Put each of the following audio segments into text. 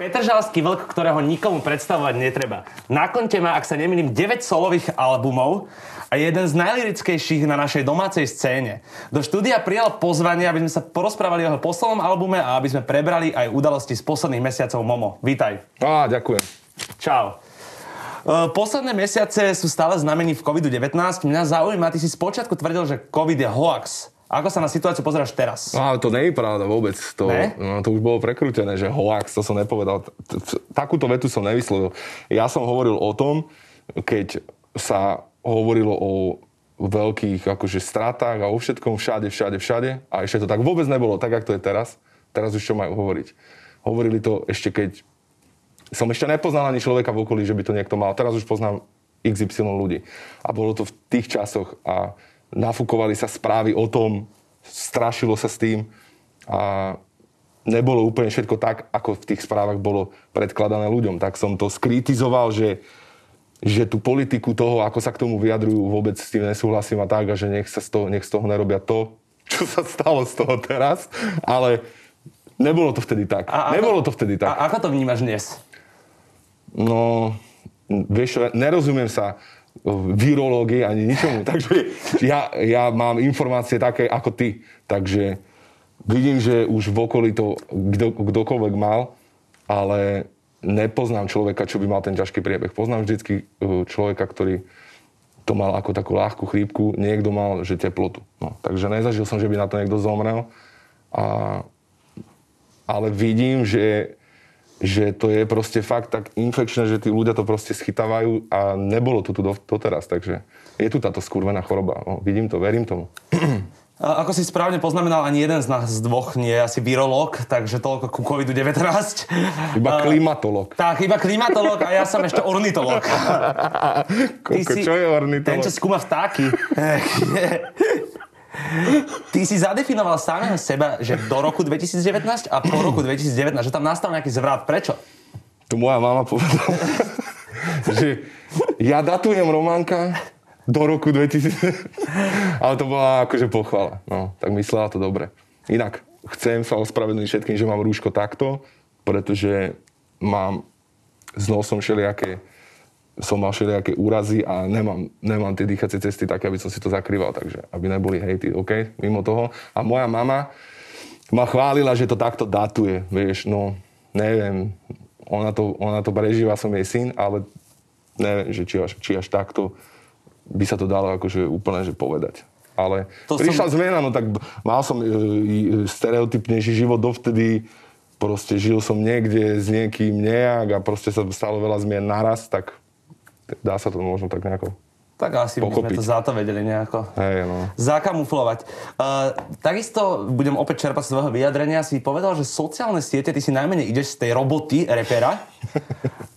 Petržalský vlk, ktorého nikomu predstavovať netreba. Na konte má, ak sa nemýlim, 9 solových albumov a je jeden z najlirickejších na našej domácej scéne. Do štúdia prijal pozvanie, aby sme sa porozprávali o jeho poslednom albume a aby sme prebrali aj udalosti z posledných mesiacov. Momo, vítaj. Ďakujem. Čau. Posledné mesiace sú stále znamení v COVID-19. Mňa zaujíma, ty si spočiatku tvrdil, že COVID je hoax. Ako sa na situáciu pozeráš teraz? To nie je pravda vôbec. To už bolo prekrútené, že hoax, to som nepovedal. Takúto vetu som nevyslovil. Ja som hovoril o tom, keď sa hovorilo o veľkých akože stratách a o všetkom všade. A ešte to tak vôbec nebolo, tak ako to je teraz. Teraz už čo majú hovoriť? Hovorili to ešte keď... Som ešte nepoznal ani človeka v okolí, že by to niekto mal. Teraz už poznám XY ľudí. A bolo to v tých časoch a... Nafúkovali sa správy o tom, strašilo sa s tým a nebolo úplne všetko tak, ako v tých správach bolo predkladané ľuďom. Tak som to skritizoval, že tú politiku toho, ako sa k tomu vyjadrujú, vôbec s tým nesúhlasím a tak, a že nech z toho nerobia to, čo sa stalo z toho teraz, ale nebolo to vtedy tak. A ako to vnímaš dnes? No, vieš, nerozumiem sa virológii ani ničomu. Takže ja mám informácie také ako ty. Takže vidím, že už v okolí to kdokoľvek mal, ale nepoznám človeka, čo by mal ten ťažký priebeh. Poznám vždycky človeka, ktorý to mal ako takú ľahkú chrípku. Niekto mal, že teplotu. Takže nezažil som, že by na to niekto zomrel. Ale vidím, že to je proste fakt tak infekčné, že tí ľudia to proste schytávajú a nebolo to tu doteraz, takže je tu táto skurvená choroba. Vidím to, verím tomu. Ako si správne poznamenal, ani jeden z nás dvoch nie je asi virológ, takže toľko ku COVID-19. Iba klimatológ. Tak, iba klimatológ a ja som ešte ornitológ. Čo je ornitológ? Ten, čo skúma vtáky. Ty si zadefinoval samého seba, že do roku 2019 a po roku 2019, že tam nastal nejaký zvrat. Prečo? To moja mama povedala, že ja datujem Románka do roku 2000. Ale to bola akože pochvala. Tak myslela to dobre. Inak chcem sa ospravedlniť všetkým, že mám rúško takto, pretože mám s nosom som mal všelijaké úrazy a nemám tie dýchacie cesty také, aby som si to zakrýval, takže aby neboli hejty, OK, mimo toho. A moja mama ma chválila, že to takto datuje, vieš, no neviem, ona to prežíva, som jej syn, ale neviem, že či až takto by sa to dalo akože úplne že povedať. Ale to prišla zmena, no tak mal som stereotypnejší život dovtedy, proste žil som niekde s niekým nejak a proste sa stalo veľa zmien naraz, tak dá sa to možno tak nejako pochopiť. Tak asi by sme to za to vedeli nejako zakamuflovať. Takisto budem opäť čerpať svojho vyjadrenia. Si povedal, že sociálne siete, ty si najmenej ideš z tej roboty repera.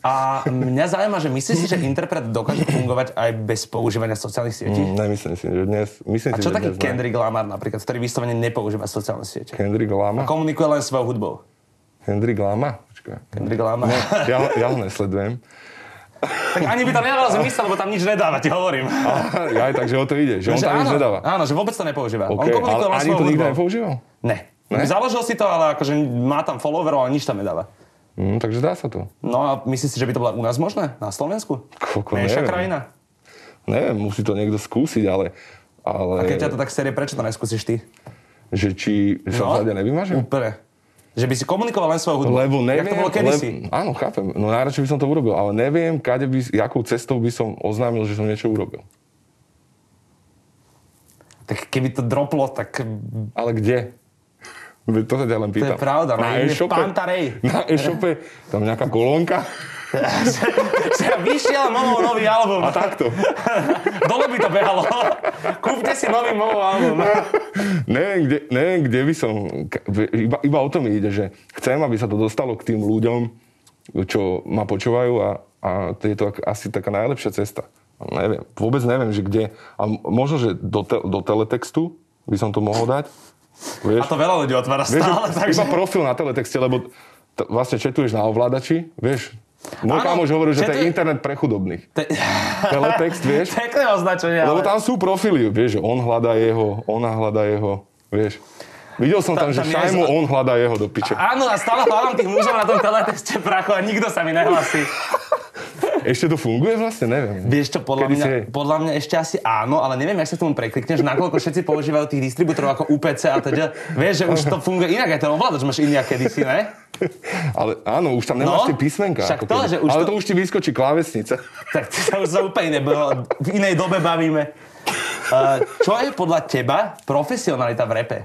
A mňa zaujíma, že myslíš si, že interpret dokáže fungovať aj bez používania sociálnych sietí? Nemyslím si, že dnes... A čo taký Kendrick Lamar napríklad, ktorý vyslovene nepoužíva sociálne siete? Kendrick Lamar? A komunikuje len svojou hudbou. Kendrick Lamar? Kendrick Lamar. Ja ho nesledujem. Tak ani by tam nedával zmysel, lebo tam nič nedáva, ti hovorím. Takže o to ide, že on tam nič nedáva. Áno, že vôbec to nepoužíva. Okay, on komunikuje len svojou hudbou. Ani to nikto nepoužíval? Ne. Založil si to, ale akože má tam followerov, ale nič tam nedáva. Takže dá sa to. No a myslíš si, že by to bola u nás možné? Na Slovensku? Menšia krajina? Neviem, musí to niekto skúsiť, ale... A keď ťa to tak série, prečo to neskúsiš ty? Že či sa hľadia nevymažem? Úplne. Že by si komunikoval len svoju hudbu. Lebo neviem... Jak to bolo kedysi? Áno, chápem. No najradšej by som to urobil, ale neviem, jakou cestou by som oznámil, že som niečo urobil. Tak keby to droplo, tak... Ale kde? To sa ťa len pýtam. To je pravda. Na e-shope. Na e-shope. Tam nejaká kolónka. Vyšiel Momov nový album. A takto. Dole by to behalo. Kúpte si nový Momov album. Neviem, kde by som... Iba o tom ide, že chcem, aby sa to dostalo k tým ľuďom, čo ma počúvajú a to je to asi taká najlepšia cesta. neviem, vôbec neviem, že kde. A možno, že do teletextu by som to mohol dať. Vieš? A to veľa ľudí otvára stále. Vieš, takže... Iba profil na teletexte, lebo vlastne četuješ na ovládači, vieš. Môj kámoš hovorí, že to je internet pre chudobných. Teletext, vieš. Pekné označenie. Lebo tam sú profily, vieš, že on hľadá jeho, ona hľadá jeho, vieš. Videl som tam že šajmu, on hľadá jeho do piče. Áno, a stále hľadám tých mužov na tom teletexte, bracho, a nikto sa mi nehlasí. Ešte to funguje vlastne? Neviem. Vieš čo, podľa mňa ešte asi áno, ale neviem, jak sa k tomu preklikneš, nakoľko všetci používajú tých distribútorov ako UPC a teda. Vieš, že už to funguje inak, aj ten ovládač máš iný ako kedysi, ne? Ale áno, už tam nemáš tie písmenka. Však to, že už ale to už ti vyskočí klávesnica. Tak to sa už za úplne nebolo. V inej dobe bavíme. Čo je podľa teba profesionalita v rape?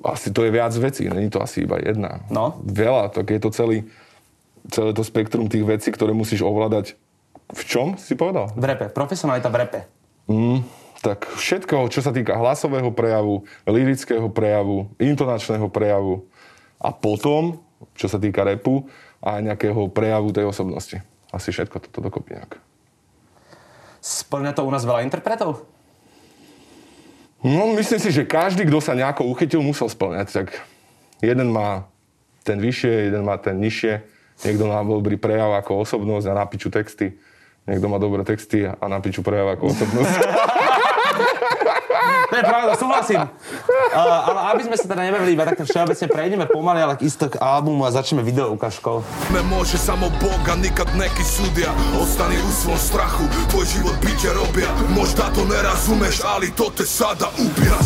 Asi to je viac vecí, není to asi iba jedna. No? Veľa, tak je to celé to spektrum tých vecí, ktoré musíš ovládať. V čom si povedal? V rape. Profesionalita v rape. Tak všetko, čo sa týka hlasového prejavu, lyrického prejavu, intonačného prejavu a potom, čo sa týka rapu a nejakého prejavu tej osobnosti. Asi všetko toto dokopí nejak. Splňa to u nás veľa interpretov? No, myslím si, že každý, kto sa nejako uchytil, musel splňať. Tak jeden má ten vyššie, jeden má ten nižšie. Niekto má dobrý prejav ako osobnosť a na piču texty. Niekto má dobré texty a na piču prejav ako osobnosť. To je pravda, súhlasím. Ale aby sme sa teda nebavili iba takto všeobecne, prejdeme pomaly, ale k istok albumu a začneme video ukážkou. Nemôže samo Boga nikad neky súdia, ostani u svom strachu, tvoj život biće robia. Možda to nerazumeš, ali to te sada ubija.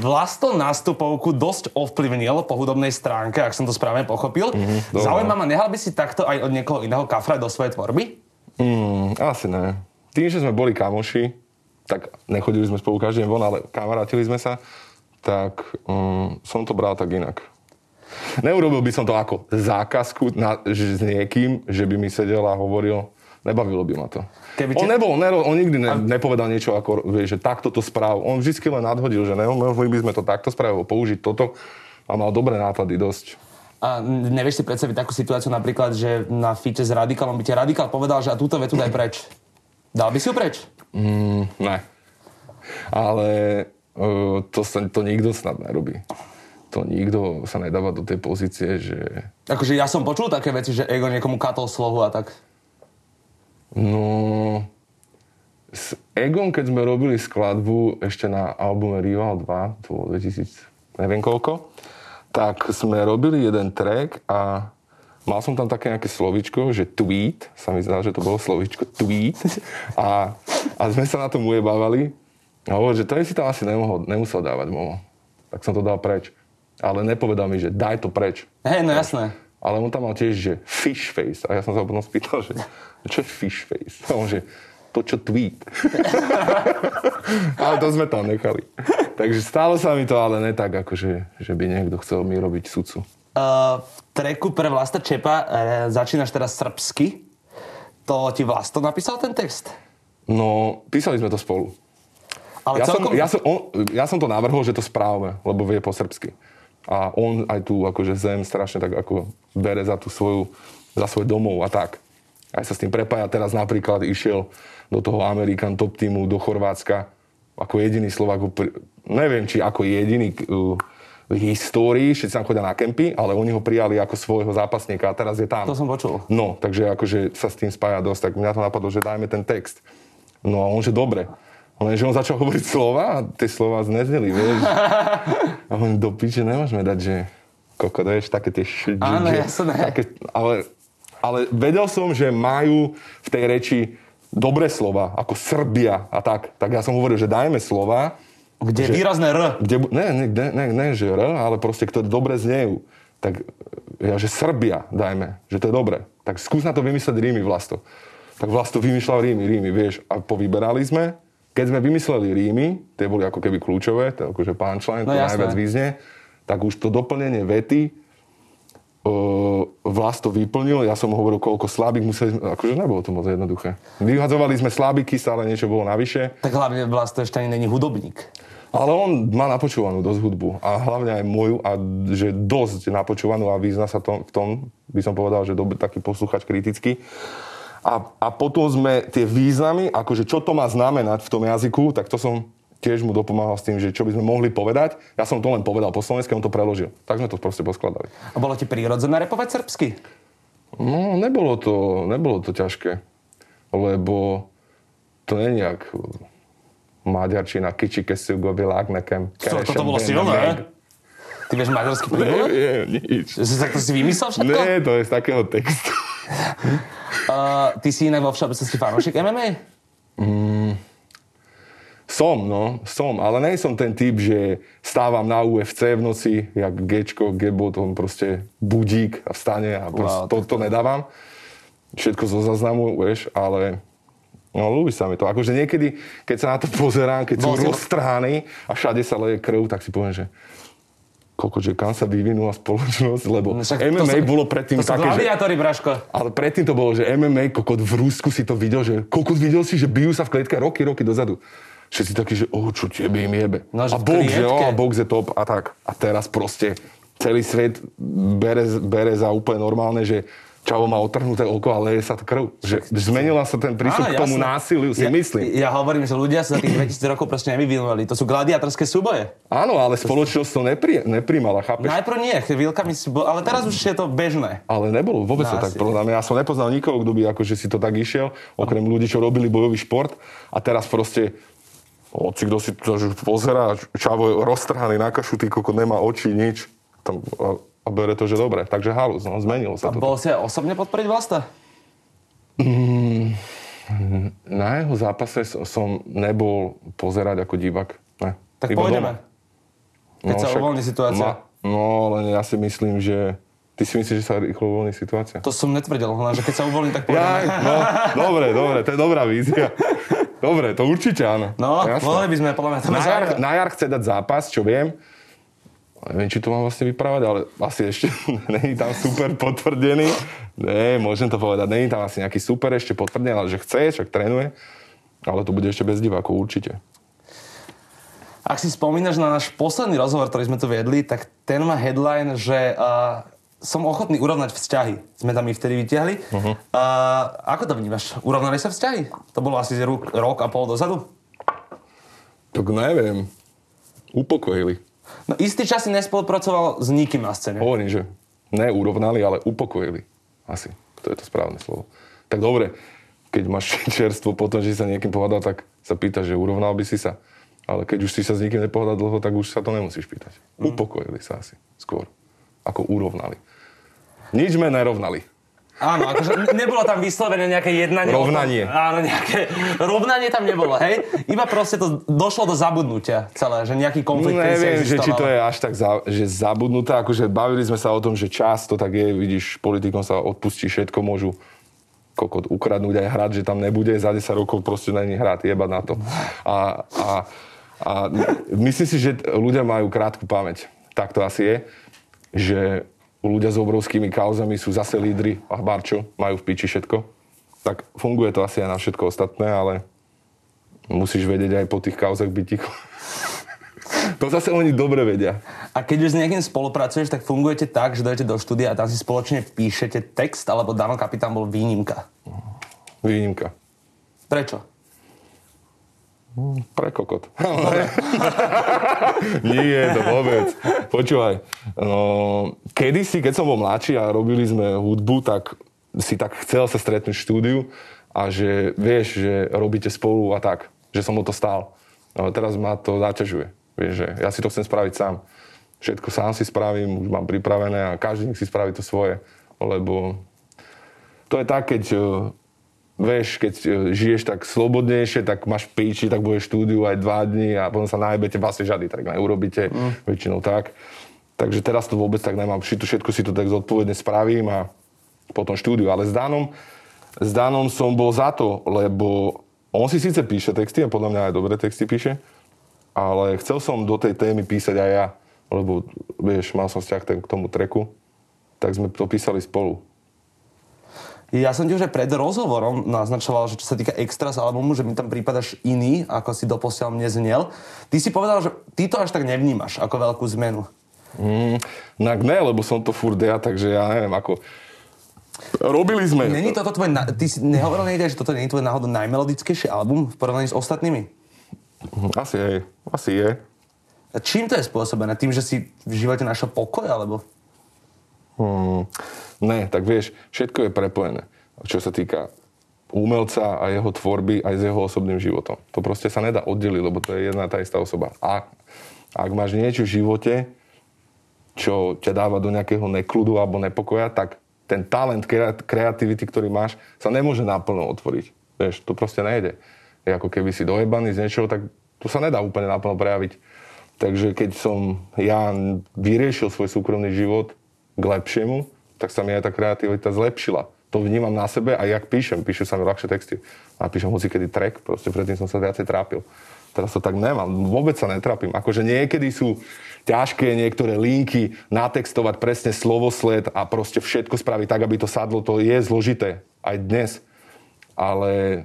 Vlasto nástupovku dosť ovplyvnil po hudobnej stránke, ak som to správne pochopil. Zaujíma ma, nehal by si takto aj od niekoho iného kafra do svojej tvorby? Asi ne. Tým, že sme boli kamoši, tak nechodili sme spolu každý deň von, ale kamarátili sme sa, tak som to bral tak inak. Neurobil by som to ako zákazku s niekým, že by mi sedel a hovoril, nebavilo by ma to. On nikdy nepovedal niečo ako, vieš, že takto to správ. On vždycky len nadhodil, že mohli by sme to takto správať, použiť toto a mal dobré nápady dosť. A nevieš si predstaviť takú situáciu napríklad, že na feate s Radikalom by ti Radikal povedal, že a túto vetu daj preč. Dal by si ju preč? Ne. Ale to nikto snad nerobí. To nikto sa nedáva do tej pozície, že... Akože ja som počul také veci, že Egon niekomu katol slohu a tak. No... S Egon, keď sme robili skladbu ešte na albume Rival 2, to 2000, neviem koľko, tak sme robili jeden track a mal som tam také nejaké slovičko, že tweet, sa mi zdá, že to bolo slovičko tweet a sme sa na tom ujebávali a hovoril, že to si tam asi nemusel dávať, Momo. Tak som to dal preč. Ale nepovedal mi, že daj to preč. Hej, no jasné. Ale on tam mal tiež, že fish face a ja som sa potom spýtal, že čo je fish face? A on, že to čo tweet. Ale to sme tam nechali. Takže stalo sa mi to, ale ne tak, akože, že by niekto chcel mi robiť sudcu. V tracku pre Vlasta Čepa začínaš teraz srbsky. To ti Vlasto napísal ten text? No, písali sme to spolu. Ale ja som to navrhol, že to správame, lebo vie po srbsky. A on aj tu akože zem strašne tak ako bere za tú svoju, za svoj domov a tak. Aj sa s tým prepája. Teraz napríklad išiel do toho American Top Teamu, do Chorvátska. Ako jediný Slovák, neviem či ako jediný... v histórii, všetci tam chodia na kempy, ale oni ho prijali ako svojho zápasníka a teraz je tam. To som počul. No, takže akože sa s tým spája dosť, tak mňa to napadlo, že dajme ten text. No a on, že dobre. Lenže on začal hovoriť slova a tie slova znezneli, vieš. A on, do piče, nemôžeme dať, že koko, vieš, také tie št... Áno, jasné. Ale vedel som, že majú v tej reči dobré slova, ako Srbia a tak. Tak ja som hovoril, že dajme slova, kde je výrazné R. Ne, že R, ale proste, ktoré dobre znejú. Tak ja, že Srbia, dajme, že to je dobre. Tak skús na to vymysleť rímy, Vlasto. Tak Vlasto vymýšľal rímy, vieš. A povyberali sme. Keď sme vymysleli rímy, tie boli ako keby kľúčové, to je akože punchline, to najviac význie, tak už to doplnenie vety Vlasto vyplnil. Ja som hovoril, koľko slábik museli... Akože nebolo to moc jednoduché. Vyhadzovali sme slábiky, stále niečo bolo navyše. Tak hlavne Vlasto ešte ani není hudobník. Ale on má napočúvanú dosť hudbu. A hlavne aj moju, a že dosť napočúvanú a význa sa v tom, by som povedal, že dobre, taký posluchač kritický. A potom sme tie významy, akože čo to má znamenať v tom jazyku, tak to som tiež mu dopomáhal s tým, že čo by sme mohli povedať. Ja som to len povedal po slovensky, on to preložil. Tak sme to proste poskladali. A bolo ti prírodzené repovať srbsky? No, nebolo to ťažké. Lebo to nie je nejak maďarčina, kiči, kesiu, gobilák, nekem. Toto bolo silné? Ty vieš maďarský príbor? Nie, nič. Tak to si vymyslel všetko? Nie, to je z takého textu. Ty si inak vo všeobecnosti fanúšik MMA? Som, ale nie som ten typ, že stávam na UFC v noci, jak Gčko, Gebo, on proste budík a vstane a proste to nedávam. Všetko zo zaznamu, vieš, ale no, ľúbi sa mi to. Akože niekedy, keď sa na to pozerám, keď som roztrhaný a všade sa leje krv, tak si poviem, že koľkože kam sa vyvinula spoločnosť, lebo no, MMA bolo predtým to také, že... Ale predtým to bolo, že MMA, kokot v Rusku si to videl, že... Kokot videl si, že bijú sa v klietke roky dozadu. Všetci takí, že čo tebe im jebe. No, a box, že jo, a box je top a tak. A teraz proste celý svet bere za úplne normálne, že čavo má otrhnuté oko a leje sa krv. Že zmenila sa ten prístup k tomu násiliu, si myslím. Ja hovorím, že ľudia sa za tých 2000 rokov proste nevyvinuli. To sú gladiatorské súboje. Áno, ale spoločnosť to nepríjmala, chápeš? Najprv nie, chvíľkami si bol, ale teraz už je to bežné. Ale nebolo vôbec to tak. Ja som nepoznal nikoho, kto by akože si to tak išiel, okrem ľudí, čo robili bojový šport. A teraz proste, oci, kto si to pozerá, čavo roztrhaný na kašu, tý koko nemá oči, nič. Tam, a bere to, že dobre. Takže halus, no, zmenilo sa to. A bol si aj osobne podporiť Vlasta? Na jeho zápase som nebol pozerať ako divák. Ne. Tak iba pôjdeme. Doma. Keď sa uvoľní situácia. Ale ja si myslím, že... Ty si myslíš, že sa rýchlo uvoľní situácia? To som netvrdil, že keď sa uvoľní, tak pôjdeme. Dobre, to je dobrá vízia. Dobre, to určite áno. No, mohli by sme podľa mňa to na jar chce dať zápas, čo viem. Neviem, či to mám vlastne vyprávať, ale asi ešte není tam super potvrdený. Nie, môžem to povedať. Není tam asi nejaký super ešte potvrdený, ale že chce, však trénuje. Ale to bude ešte bez divákov, určite. Ak si spomínaš na náš posledný rozhovor, ktorý sme tu viedli, tak ten má headline, že som ochotný urovnať vzťahy. Sme tam ich vtedy vytiahli. Uh-huh. Ako to vnímaš? Urovnali sa vzťahy? To bolo asi rok a pol dozadu? Tak neviem. Upokojili. No istý čas si nespolupracoval s nikým na scéne. Hovorím, že neurovnali, ale upokojili. Asi. To je to správne slovo. Tak dobre, keď máš čerstvo potom, že si sa niekým pohádal, tak sa pýtaš, že urovnal by si sa. Ale keď už si sa s nikým nepohádal dlho, tak už sa to nemusíš pýtať. Upokojili sa asi. Skôr. Ako urovnali. Nič sme nerovnali. Áno, akože nebolo tam vyslovené nejaké jednanie. Rovnanie. Áno, nejaké rovnanie tam nebolo, hej? Iba proste to došlo do zabudnutia celé, že nejaký konflikt... Neviem, že či to je až tak že zabudnuté, akože bavili sme sa o tom, že čas to tak je, vidíš, politikom sa odpustí všetko, môžu kokot ukradnúť aj hrad, že tam nebude, za 10 rokov proste není hrad, jebať na to. A myslím si, že ľudia majú krátku pamäť. Tak to asi je, že... Ľudia s obrovskými kauzami sú zase lídri a barčo, majú v piči všetko. Tak funguje to asi aj na všetko ostatné, ale musíš vedieť aj po tých kauzach byť ticho. To zase oni dobre vedia. A keď už s niekým spolupracuješ, tak fungujete tak, že dojete do štúdia a tam si spoločne píšete text, alebo Dano Kapitán bol výnimka? Výnimka. Prečo? Pre kokot. Nie, to vôbec. Počúvaj. No, kedysi, keď som bol mladší a robili sme hudbu, tak si tak chcel sa stretnúť v štúdiu a že vieš, že robíte spolu a tak. Že som o to stál. Ale teraz ma to zaťažuje. Vieš, že ja si to chcem spraviť sám. Všetko sám si spravím, už mám pripravené a každý si spraví to svoje. Lebo to je tak, keď... Vieš, keď žiješ tak slobodnejšie, tak máš píči, tak budeš štúdiu aj 2 dni a potom sa najebete, vlastne žiadny trik neurobíte, väčšinou tak. Takže teraz to vôbec tak nemám. Všetko si to tak zodpovedne spravím a potom štúdiu. Ale s Danom som bol za to, lebo on si síce píše texty a podľa mňa aj dobré texty píše, ale chcel som do tej témy písať aj ja, lebo vieš, mal som vzťah k tomu tracku, tak sme to písali spolu. Ja som ti už aj pred rozhovorom naznačoval, že čo sa týka Extras albumu, že mi tam prípadaš iný, ako si doposiaľ mne znel. Ty si povedal, že ty to až tak nevnímaš ako veľkú zmenu. Tak ne, lebo som to furt ja, takže ja neviem, ako... Robili sme. Není toto tvoj... Ty si nehovoril niekde, že toto není tvoj náhodou najmelodickejší album v porovnaní s ostatnými? Asi hej. Asi je. A čím to je spôsobené? Tým, že si v živote našiel pokoj, alebo? Ne, tak vieš, všetko je prepojené. Čo sa týka umelca a jeho tvorby aj s jeho osobným životom. To proste sa nedá oddeliť, lebo to je jedna tá istá osoba. A ak máš niečo v živote, čo ťa dáva do nejakého nekľudu alebo nepokoja, tak ten talent kreativity, ktorý máš, sa nemôže naplno otvoriť. Vieš, to proste nejde. Je ako keby si dojebaný z niečoho, tak to sa nedá úplne naplno prejaviť. Takže keď som ja vyriešil svoj súkromný život k lepšiemu, tak sa mi aj tá kreativita zlepšila. To vnímam na sebe a jak píšem sa mi ľahšie texty. A píšem hocikedy track, proste predtým som sa viacej trápil. Teraz to tak nemám, vôbec sa netrápim. Akože niekedy sú ťažké niektoré linky natextovať presne slovosled a proste všetko spraviť tak, aby to sadlo, to je zložité. Aj dnes. Ale...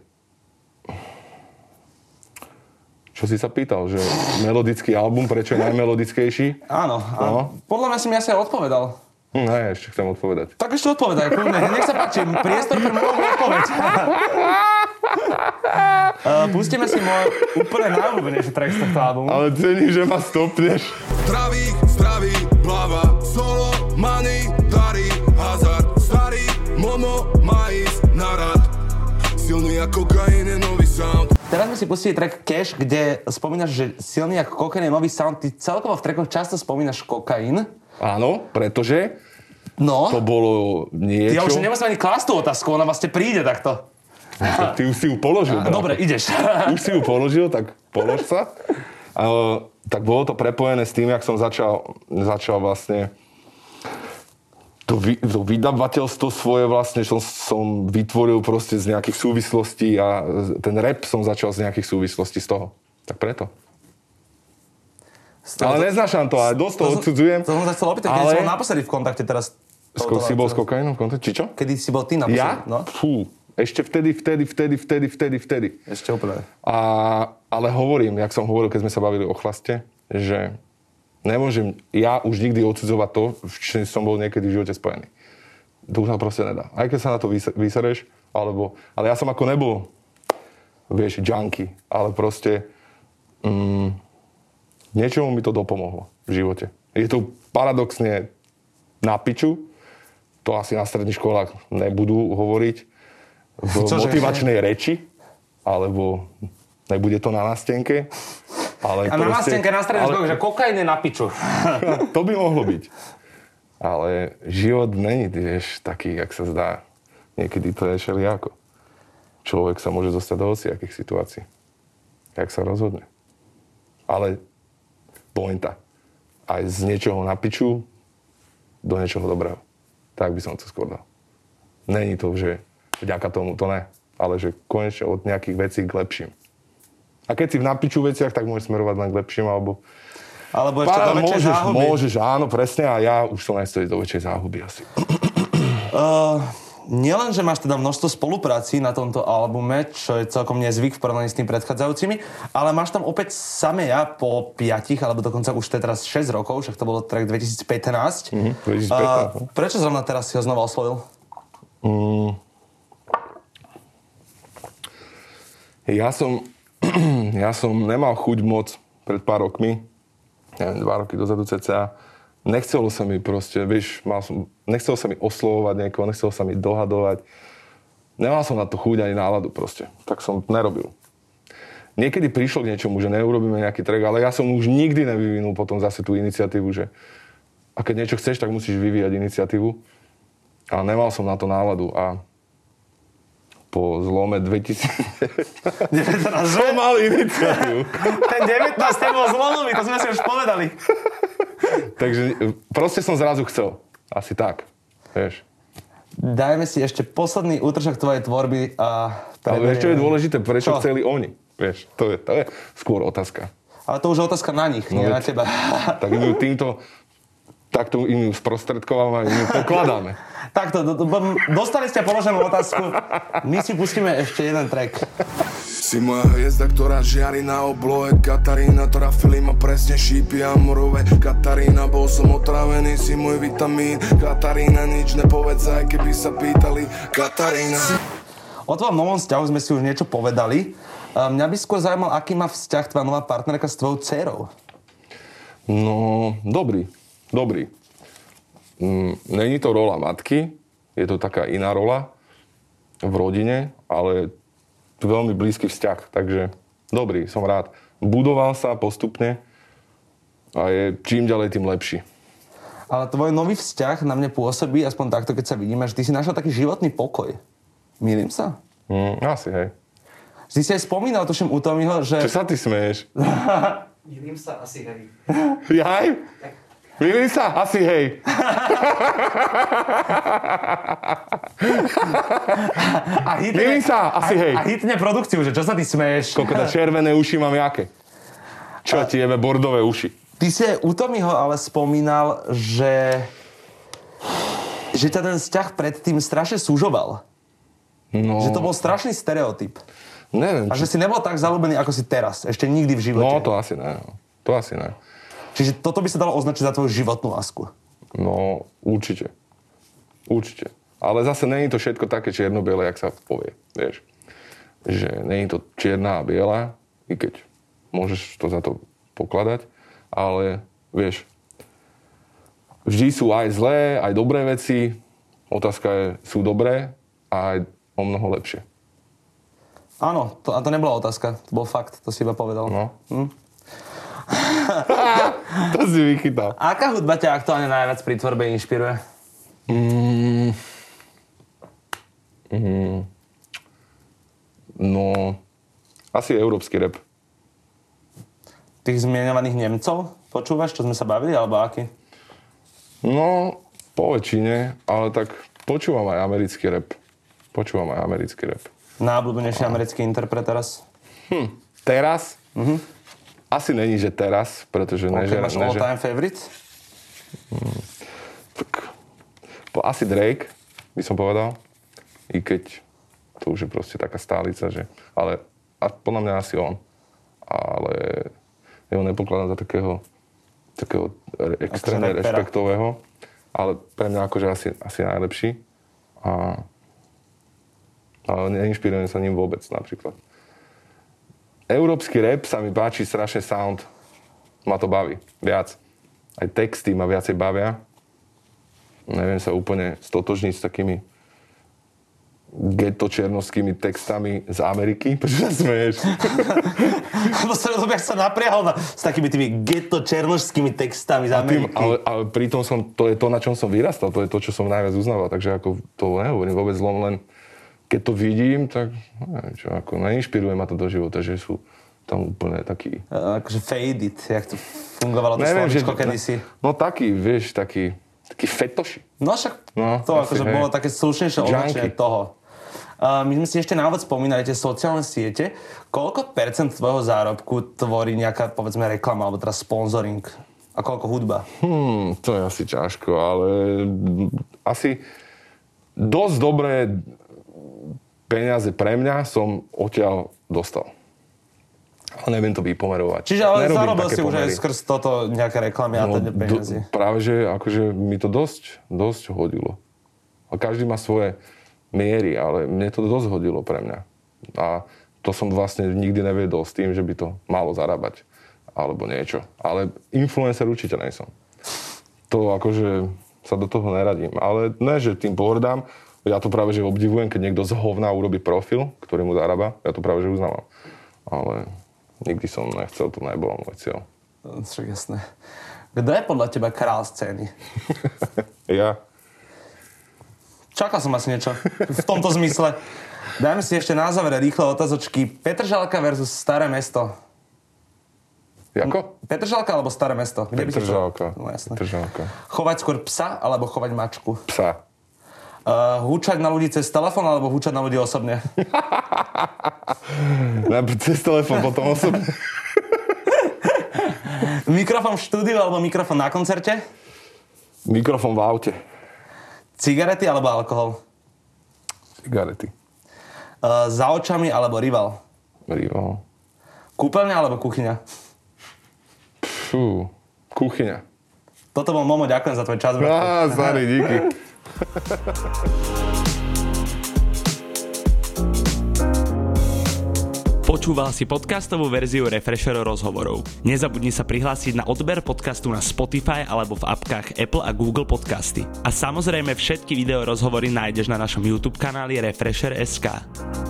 Čo si sa pýtal, že melodický album, prečo je najmelodickejší? Áno, no. Podľa mňa si mi asi aj odpovedal. Ne, ešte chcem odpovedať. Tak ešte odpovedaj, kľudne. Nech sa páči, priestor pre môj odpoveď. Pustíme si môj úplne najobľúbenejší track z tohto albumu. Ale cením, že ma stopneš. Travík, straví, hlava, solo, money, darí, hazard, starý, Momo, má ísť na rad. Silný ako kokain je nový sound. Teraz sme si pustili track Cash, kde spomínaš, že silný ako kokain je nový sound. Ty celkovo v trackoch často spomínaš kokain. Áno, pretože to bolo niečo... Ja už nemusím ani klásť tú otázku, ona vlastne príde takto. Ty už si ju položil. Dobre, ideš. Už si ju položil, tak polož sa. Tak bolo to prepojené s tým, jak som začal vlastne to vydavateľstvo svoje vlastne, som vytvoril proste z nejakých súvislostí a ten rap som začal z nejakých súvislostí z toho. Tak preto. Ale neznášam to, ale dosť to odsudzujem. To som sa chcel opýtať, kedy si bol naposledy v kontakte teraz. Si bol s kokainom v kontakte? Či čo? Kedy si bol ty naposledy? Ja? No? Fú. Ešte vtedy. Ešte úplne. Ale hovorím, jak som hovoril, keď sme sa bavili o chlaste, že... Nemôžem ja už nikdy odsudzovať to, či som bol niekedy v živote spojený. To už sa proste nedá. Aj keď sa na to vysereš, alebo... Ale ja som ako nebol, vieš, junkie, ale proste... niečomu mi to dopomohlo v živote. Je to paradoxne na piču, to asi na stredných školách nebudú hovoriť v motivačnej reči, alebo nebude to na nástenke. Ale a proste, na nástenke na stredných školách, že kokain je na piču. To by mohlo byť. Ale život není, vieš, taký, jak sa zdá. Niekedy to je šeliako. Človek sa môže dostať do hociakých situácií. Jak sa rozhodne. Ale pointa. Aj z niečoho na piču do niečoho dobrého. Tak by som to skôr dal. Není to, že vďaka tomu, to ne. Ale že konečne od nejakých vecí k lepším. A keď si v napiču veciach, tak môžeš smerovať len k lepším, alebo ešte do väčšej záhuby. Môžeš, áno, presne. A ja už som aj stojí do väčšej záhuby asi. Nielen, že máš teda množstvo spoluprácí na tomto albume, čo je celkom nezvyk v porovnaní s tým predchádzajúcimi, ale máš tam opäť samé ja po 5, alebo dokonca už teraz 6 rokov, však to bolo track 2015. 2015. Prečo zrovna teraz si ho znova oslovil? Ja som nemal chuť moc pred pár rokmi, neviem, 2 roky dozadu cca. Nechcelo sa mi proste, vieš, nechcelo sa mi oslovovať niekoho, nechcelo sa mi dohadovať. Nemal som na to chuť ani náladu proste. Tak som nerobil. Niekedy prišlo k niečomu, že neurobíme nejaký track, ale ja som už nikdy nevyvinul potom zase tú iniciatívu, že a keď niečo chceš, tak musíš vyvíjať iniciatívu. A nemal som na to náladu a po zlome 2019 som mal iniciatívu. Ten 19 bol zlomový, to sme si už povedali. Takže proste som zrazu chcel. Asi tak, vieš. Dajme si ešte posledný útržok tvojej tvorby a... Ale vieš, čo je dôležité? Prečo chceli oni? Vieš, to je skôr otázka. Ale to už je otázka na nich, nie na teba. Tak my týmto... Takto im ju sprostredkováme a im ju pokladáme. Takto, dostali ste položenú otázku. My si pustíme ešte jeden track. Si moja hviezda, ktorá žiari na oblohe. Katarína, trafili ma presne šípy a morové. Katarína, bol som otravený, si môj vitamín. Katarína, nič nepovedz, aj keby sa pýtali. Katarína. O tvojom novom vzťahu sme si už niečo povedali. Mňa by skôr zaujímal, aký má vzťah tvoja nová partnerka s tvojou dcerou. No, dobrý. Není to rola matky, je to taká iná rola v rodine, ale veľmi blízky vzťah, takže dobrý, som rád. Budoval sa postupne a je čím ďalej, tým lepší. Ale tvoj nový vzťah na mne pôsobí, aspoň takto, keď sa vidíme, že ty si našiel taký životný pokoj. Mýlim sa? Asi, hej. Ty si aj spomínal, tuším, u Tomiho, že... Čo sa ty smeješ? Mýlim sa, asi, hej. Jaj? Mýlim sa, asi, hej. Mýlim sa, asi, hej. A hitne produkciu, že čo sa ty smeješ? Koľko tá červené uši mám jaké? Čo ti jebe bordové uši? Ty si aj u Tomiho ale spomínal, že ťa ten vzťah predtým strašne súžoval. No. Že to bol strašný stereotyp. Neviem. A že si nebol tak zaľúbený, ako si teraz. Ešte nikdy v živote. No, to asi ne. Čiže toto by sa dalo označiť za tvoju životnú lásku. No, určite. Ale zase není to všetko také čierno-biele, jak sa povie. Vieš, že není to čierna a biela, i keď môžeš to za to pokladať, ale vieš, vždy sú aj zlé, aj dobré veci. Otázka je, sú dobré a aj o mnoho lepšie. Áno, a to nebola otázka. To bol fakt, to si iba povedal. No. To si vychytal. Aká hudba ťa aktuálne najviac pri tvorbe inšpiruje? No, asi európsky rap. Tých zmienovaných Nemcov počúvaš, čo sme sa bavili, alebo aký? No, po väčšine, ale tak počúvam aj americký rap. Najobľúbenejší americký interpret teraz? Teraz? Asi není, že teraz, pretože... Okay, máš all time favorite? Asi Drake, by som povedal. I keď to už je proste taká stálica, že... Ale podľa mňa asi on. Ale ja ho nepokladám za takého extrémne rešpektového. Ale pre mňa akože asi najlepší. Ale neinšpirujem sa ním vôbec, napríklad. Európsky rap sa mi páči strašne sound. Ma to baví viac. Aj texty ma viacej bavia. Neviem sa úplne stotožniť s takými getočernovskými textami z Ameriky. Prečo sa smeješ? Lebo sa rozumiem, sa napriahol s takými tými getočernovskými textami z Ameriky. Ale pritom to je to, na čom som vyrastal. To je to, čo som najviac uznával. Takže ako to nehovorím vôbec zlom, len keď to vidím, tak neinšpiruje ma to do života, že sú tam úplne takí... Akože faded, jak to fungovalo to slovičko kedysi. No taký, vieš, taký fetoši. No však to akože bolo také slušnejšie označenie toho. My sme si ešte návod spomínali, tie sociálne siete. Koľko percent tvojho zárobku tvorí nejaká, povedzme, reklama, alebo teraz sponsoring? A koľko hudba? To je asi ťažko, ale asi dosť dobré peniaze pre mňa som odtiaľ dostal. Ale neviem to vypomerovať. Čiže ale zarobil si pomery. Už aj skrz toto nejaké reklamy a teda peniazy. Práve že akože mi to dosť hodilo. A každý má svoje miery, ale mne to dosť hodilo pre mňa. A to som vlastne nikdy nevedol s tým, že by to malo zarábať. Alebo niečo. Ale influencer určite nie som. To akože sa do toho neradím. Ale ne, že tým pohrdám. Ja to práve že obdivujem, keď niekto z hovna urobí profil, ktorý mu zarába. Ja to práve že uznávam. Ale nikdy som nechcel, to nebolo môj cieľ. Však jasné. Kto je podľa teba král scény? Ja. Čakal som asi niečo v tomto zmysle. Dajme si ešte na závere rýchle otázočky. Petržalka versus Staré mesto. Jako? Petržalka alebo Staré mesto? Kde Petržalka. No jasné. Petržalka. Chovať skôr psa alebo chovať mačku? Psa. Húčať na ľudí cez telefón, alebo húčať na ľudí osobne? Cez telefón, potom osobne. Mikrofón v štúdiu, alebo mikrofón na koncerte? Mikrofón v aute. Cigarety, alebo alkohol? Cigarety. Za očami, alebo Rival? Rival. Kúpeľňa alebo kuchyňa? Pfú, kuchyňa. Toto bol Momo, ďakujem za tvoj čas. Á, sorry, díky. Počúval si podcastovú verziu Refresher rozhovorov. Nezabudni sa prihlásiť na odber podcastu na Spotify alebo v apkách Apple a Google Podcasty. A samozrejme všetky video rozhovory nájdeš na našom YouTube kanáli Refresher.sk.